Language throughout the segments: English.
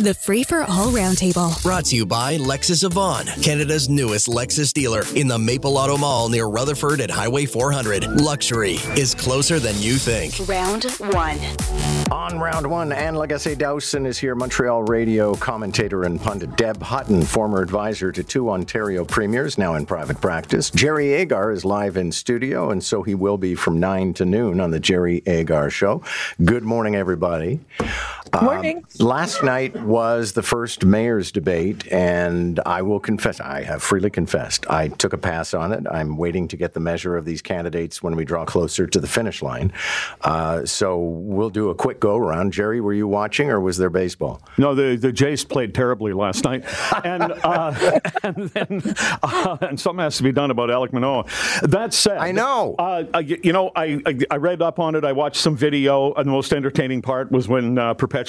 The Free for All Roundtable. Brought to you by Lexus of Vaughan, Canada's newest Lexus dealer in the Maple Auto Mall near Rutherford at Highway 400. Luxury is closer than you think. Round one. On round one, Anne Lagacé Dowson is here, Montreal radio commentator and pundit. Deb Hutton, former advisor to two Ontario premiers, now in private practice. Jerry Agar is live in studio, and so he will be from 9 to noon on The Jerry Agar Show. Good morning, everybody. Morning. Last night was the first mayor's debate, and I will confess, I have freely confessed, I took a pass on it. I'm waiting to get the measure of these candidates when we draw closer to the finish line. So we'll do a quick go-around. Jerry, were you watching, or was there baseball? No, the Jays played terribly last night, and something has to be done about Alec Manoa. That said, I know. I read up on it. I watched some video, and the most entertaining part was when perpetual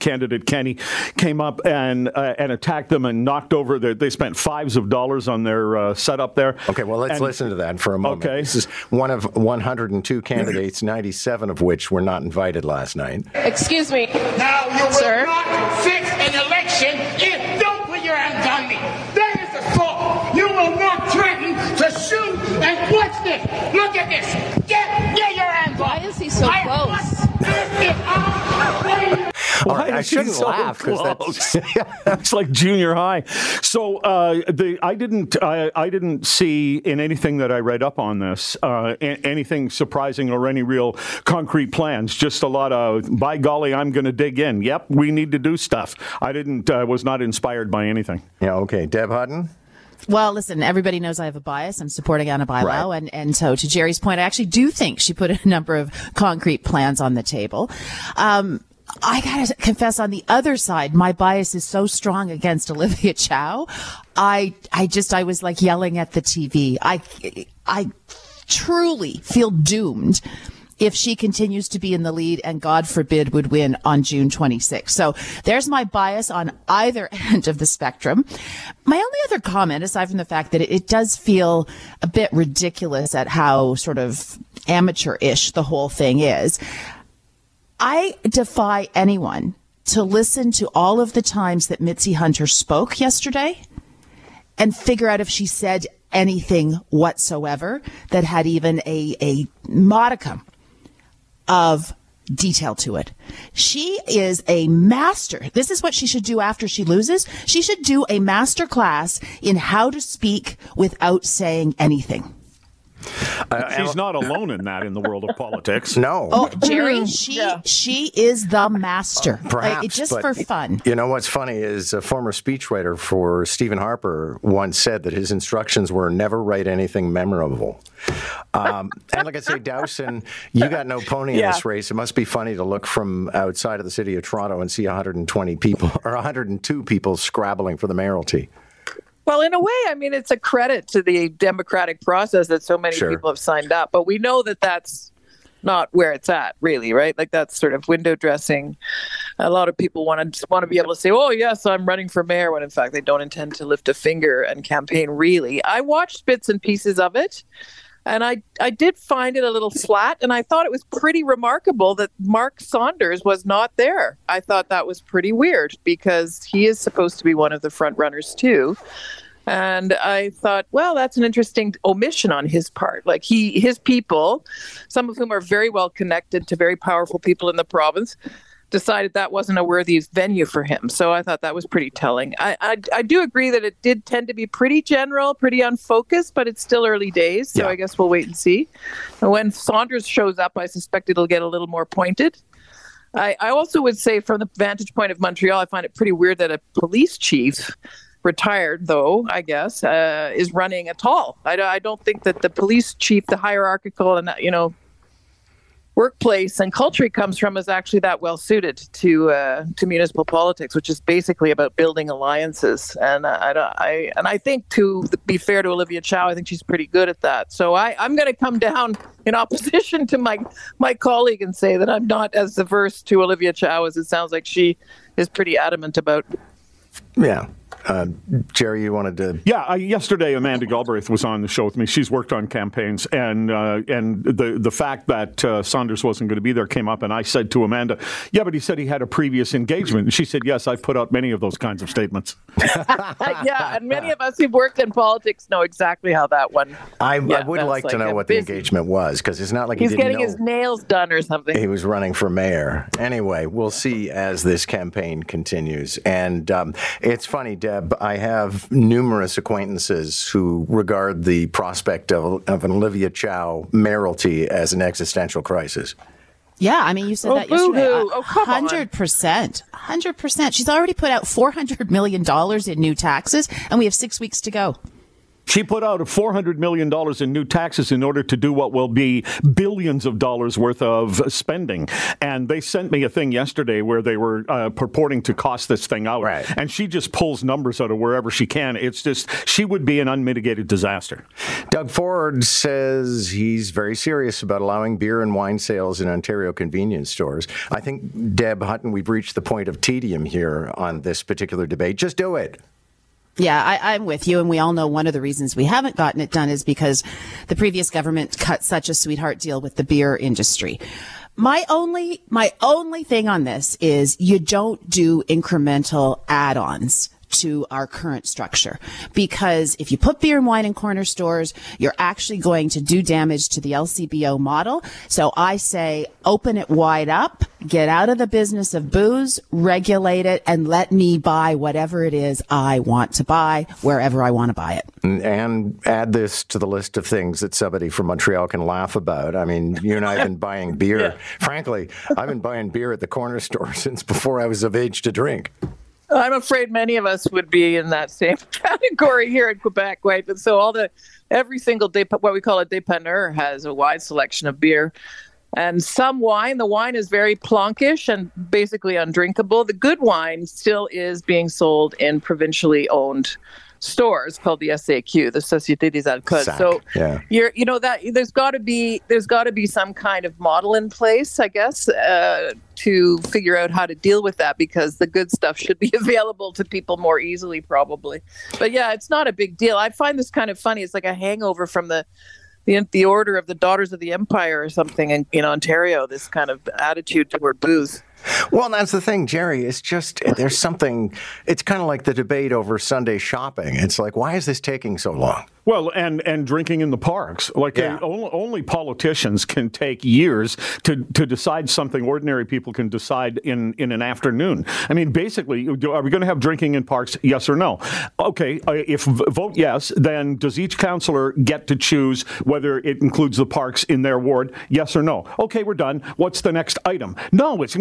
candidate Kenny came up and attacked them and knocked over their, they spent fives of dollars on their setup there. Okay, well, let's listen to that for a moment. Okay. This is one of 102 candidates, 97 of which were not invited last night. Excuse me. Now, you will not fix an election if don't put your hands on me. That is assault. You will not threaten to shoot. And watch this. Look at this. Get your hands on. Why is he so close? Why I shouldn't so laugh because that's like junior high. So I didn't see in anything that I read up on this anything surprising or any real concrete plans. Just a lot of by golly, I'm going to dig in. Yep, we need to do stuff. I was not inspired by anything. Yeah. Okay, Deb Hutton. Well, listen, everybody knows I have a bias. I'm supporting Ana Bailão. Right. And so to Jerry's point, I actually do think she put a number of concrete plans on the table. I got to confess, on the other side, my bias is so strong against Olivia Chow. I was like yelling at the TV. I truly feel doomed if she continues to be in the lead and, God forbid, would win on June 26th. So there's my bias on either end of the spectrum. My only other comment, aside from the fact that it does feel a bit ridiculous at how sort of amateurish the whole thing is, I defy anyone to listen to all of the times that Mitzi Hunter spoke yesterday and figure out if she said anything whatsoever that had even a modicum of detail to it. She is a master. This is what she should do after she loses. She should do a master class in how to speak without saying anything. She's not alone in that in the world of politics. No. Oh, Jerry, she is the master. Perhaps, it's just for fun. You know what's funny is a former speechwriter for Stephen Harper once said that his instructions were never write anything memorable. And like I say, Dowson, you got no pony in this race. It must be funny to look from outside of the city of Toronto and see 120 people or 102 people scrabbling for the mayoralty. Well, in a way, I mean, it's a credit to the democratic process that so many people have signed up. But we know that that's not where it's at, really, right? Like, that's sort of window dressing. A lot of people want to be able to say, oh, yes, I'm running for mayor, when in fact they don't intend to lift a finger and campaign, really. I watched bits and pieces of it, and I did find it a little flat, and I thought it was pretty remarkable that Mark Saunders was not there. I thought that was pretty weird because he is supposed to be one of the front runners, too. And I thought, well, that's an interesting omission on his part. Like, his people, some of whom are very well connected to very powerful people in the province, decided that wasn't a worthy venue for him. So I thought that was pretty telling. I do agree that it did tend to be pretty general, pretty unfocused, but it's still early days. So I guess we'll wait and see. And when Saunders shows up, I suspect it'll get a little more pointed. I also would say, from the vantage point of Montreal, I find it pretty weird that a police chief, retired though, I guess, is running at all. I don't think that the police chief, the hierarchical and, you know, workplace and culture he comes from is actually that well suited to municipal politics, which is basically about building alliances. And I think, to be fair to Olivia Chow, I think she's pretty good at that. So I'm going to come down in opposition to my colleague and say that I'm not as averse to Olivia Chow as it sounds like she is pretty adamant about. Yeah. Jerry, you wanted to... Yeah, yesterday Amanda Galbraith was on the show with me. She's worked on campaigns, and the fact that Saunders wasn't going to be there came up, and I said to Amanda, yeah, but he said he had a previous engagement. And she said, yes, I've put out many of those kinds of statements. Yeah, and many of us who've worked in politics know exactly how that one... I would like to know what the engagement was, because it's not like he's getting his nails done or something. He was running for mayor. Anyway, we'll see as this campaign continues. And it's funny, Deb, I have numerous acquaintances who regard the prospect of an Olivia Chow mayoralty as an existential crisis. Yeah, I mean, you said that yesterday. 100%. 100%. She's already put out $400 million in new taxes, and we have 6 weeks to go. She put out $400 million in new taxes in order to do what will be billions of dollars worth of spending. And they sent me a thing yesterday where they were purporting to cost this thing out. Right. And she just pulls numbers out of wherever she can. It's just, she would be an unmitigated disaster. Doug Ford says he's very serious about allowing beer and wine sales in Ontario convenience stores. I think, Deb Hutton, we've reached the point of tedium here on this particular debate. Just do it. Yeah, I'm with you. And we all know one of the reasons we haven't gotten it done is because the previous government cut such a sweetheart deal with the beer industry. My only thing on this is you don't do incremental add-ons to our current structure, because if you put beer and wine in corner stores, you're actually going to do damage to the LCBO model. So I say open it wide up, get out of the business of booze, regulate it, and let me buy whatever it is I want to buy, wherever I want to buy it. And add this to the list of things that somebody from Montreal can laugh about. I mean, you and I have been buying beer. Yeah. Frankly, I've been buying beer at the corner store since before I was of age to drink. I'm afraid many of us would be in that same category here in Quebec, right? But so every single day, what we call a dépanneur has a wide selection of beer and some wine. The wine is very plonkish and basically undrinkable. The good wine still is being sold in provincially owned stores called the SAQ, the Société des Alcools. So yeah. There's got to be some kind of model in place, I guess, to figure out how to deal with that, because the good stuff should be available to people more easily, probably. But yeah, it's not a big deal. I find this kind of funny. It's like a hangover from the Order of the Daughters of the Empire or something in Ontario. This kind of attitude toward booze. Well, that's the thing, Jerry. It's just, there's something, it's kind of like the debate over Sunday shopping. It's like, why is this taking so long? Well, and drinking in the parks. Like, yeah. Only politicians can take years to decide something ordinary people can decide in an afternoon. I mean, basically, are we going to have drinking in parks, yes or no? Okay, if vote yes, then does each councillor get to choose whether it includes the parks in their ward, yes or no? Okay, we're done. What's the next item? No, it's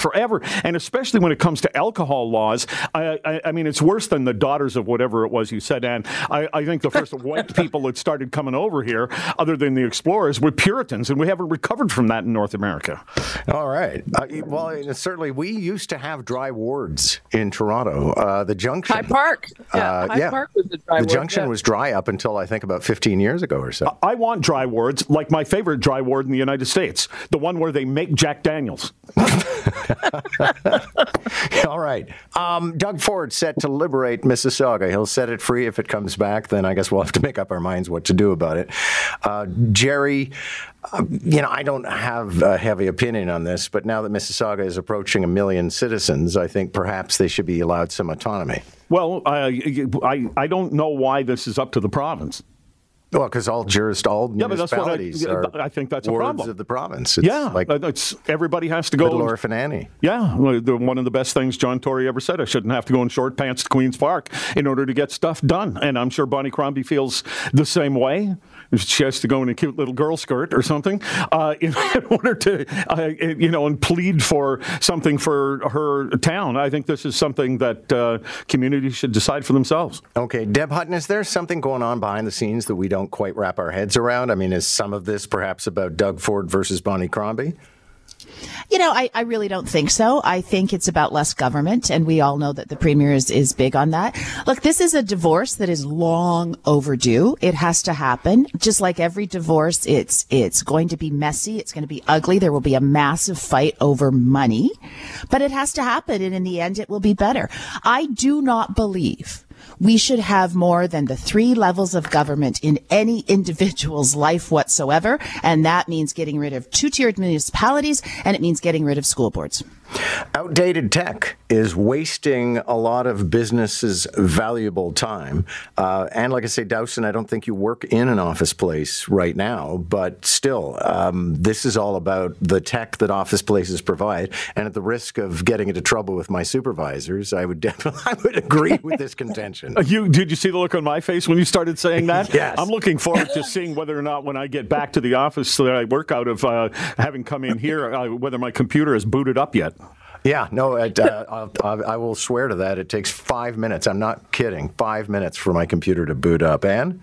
forever. And especially when it comes to alcohol laws, I mean, it's worse than the daughters of whatever it was you said, Anne. I think the first white people that started coming over here, other than the explorers, were Puritans, and we haven't recovered from that in North America. All right. Well, certainly we used to have dry wards in Toronto. The Junction. High Park. High Park was a dry ward. The Junction was dry up until I think about 15 years ago or so. I want dry wards, like my favorite dry ward in the United States, the one where they make Jack Daniels. All right. Doug Ford set to liberate Mississauga. He'll set it free. If it comes back, then I guess we'll have to make up our minds what to do about it. Jerry, I don't have a heavy opinion on this, but now that Mississauga is approaching 1 million citizens, I think perhaps they should be allowed some autonomy. Well, I don't know why this is up to the province. Well, because all municipalities are I think that's a wards problem. Of the province. It's like everybody has to go. Little Orphan Annie. Yeah, one of the best things John Tory ever said. I shouldn't have to go in short pants to Queen's Park in order to get stuff done. And I'm sure Bonnie Crombie feels the same way. She has to go in a cute little girl skirt or something in order to, and plead for something for her town. I think this is something that communities should decide for themselves. Okay, Deb Hutton, is there something going on behind the scenes that we don't quite wrap our heads around? I mean, is some of this perhaps about Doug Ford versus Bonnie Crombie? You know, I really don't think so. I think it's about less government, and we all know that the premier is big on that. Look, this is a divorce that is long overdue. It has to happen. Just like every divorce, it's going to be messy. It's going to be ugly. There will be a massive fight over money, but it has to happen, and in the end, it will be better. I do not believe we should have more than the 3 levels of government in any individual's life whatsoever, and that means getting rid of 2-tiered municipalities, and it means getting rid of school boards. Outdated tech is wasting a lot of businesses' valuable time. And like I say, Dowson, I don't think you work in an office place right now, but still, this is all about the tech that office places provide. And at the risk of getting into trouble with my supervisors, I would agree with this contention. Did you see the look on my face when you started saying that? Yes. I'm looking forward to seeing whether or not when I get back to the office that I work out of, having come in here, whether my computer is booted up yet. Yeah, no, I will swear to that. It takes 5 minutes. I'm not kidding. 5 minutes for my computer to boot up. Anne?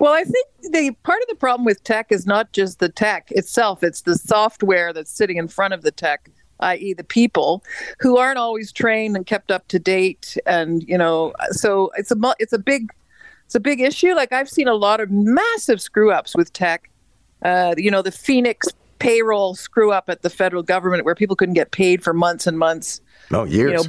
Well, I think the part of the problem with tech is not just the tech itself. It's the software that's sitting in front of the tech, i.e. the people who aren't always trained and kept up to date. And, you know, so it's a big issue. Like, I've seen a lot of massive screw ups with tech. You know, the Phoenix payroll screw up at the federal government where people couldn't get paid for months and months. Oh, years. You know,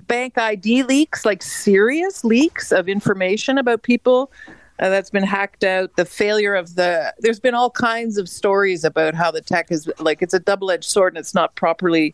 bank ID leaks, like serious leaks of information about people that's been hacked out. The failure of there's been all kinds of stories about how the tech is, like, it's a double-edged sword and it's not properly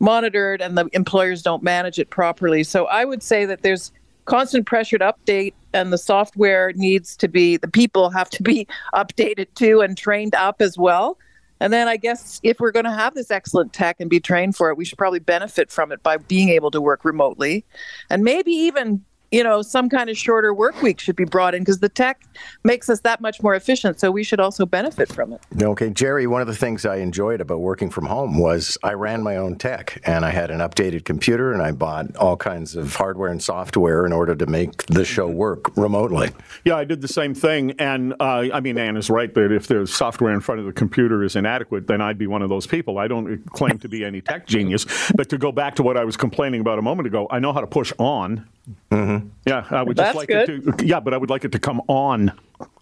monitored and the employers don't manage it properly. So I would say that there's constant pressure to update, and the software needs to be, the people have to be updated too and trained up as well. And then I guess if we're going to have this excellent tech and be trained for it, we should probably benefit from it by being able to work remotely. And maybe even, you know, some kind of shorter work week should be brought in because the tech makes us that much more efficient. So we should also benefit from it. Okay, Jerry, one of the things I enjoyed about working from home was I ran my own tech and I had an updated computer and I bought all kinds of hardware and software in order to make the show work remotely. Yeah, I did the same thing. And I mean, Anne is right that if the software in front of the computer is inadequate, then I'd be one of those people. I don't claim to be any tech genius. But to go back to what I was complaining about a moment ago, I know how to push on. Mm-hmm. Yeah, I would just like it to. Yeah, but I would like it to come on.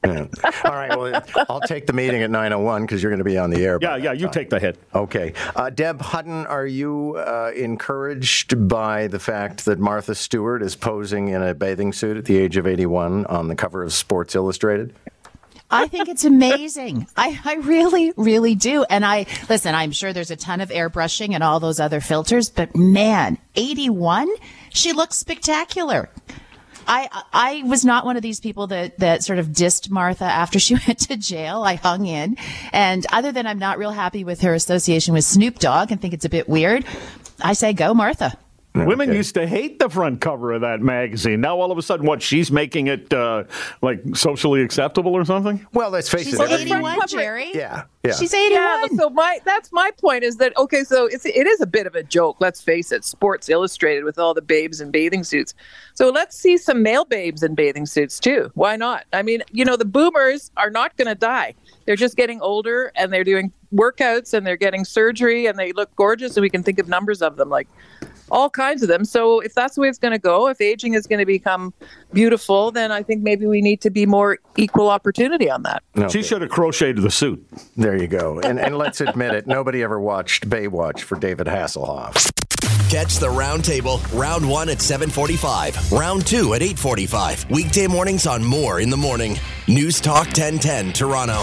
Yeah. All right, well, I'll take the meeting at 9:01 because you're going to be on the air. Yeah, you take the hit. Okay. Deb Hutton, are you encouraged by the fact that Martha Stewart is posing in a bathing suit at the age of 81 on the cover of Sports Illustrated? I think it's amazing. I really, really do. And listen, I'm sure there's a ton of airbrushing and all those other filters, but man, 81? She looks spectacular. I was not one of these people that sort of dissed Martha after she went to jail. I hung in. And other than I'm not real happy with her association with Snoop Dogg and think it's a bit weird, I say go Martha. Okay. Women used to hate the front cover of that magazine. Now all of a sudden, what, she's making it like socially acceptable or something? Well, let's face it. She's 81, Jerry. Yeah. She's 81. Yeah, so that's my point is that, okay, so it is a bit of a joke, let's face it, Sports Illustrated with all the babes in bathing suits. So let's see some male babes in bathing suits too. Why not? I mean, you know, the boomers are not going to die. They're just getting older and they're doing workouts and they're getting surgery and they look gorgeous, and we can think of numbers of them, like all kinds of them. So if that's the way it's going to go, if aging is going to become beautiful, then I think maybe we need to be more equal opportunity on that. Okay. She should have crocheted the suit. There you go. And let's admit it, nobody ever watched Baywatch for David Hasselhoff. Catch the Roundtable, Round 1 at 7:45, Round 2 at 8:45. Weekday mornings on More in the Morning. News Talk 1010, Toronto.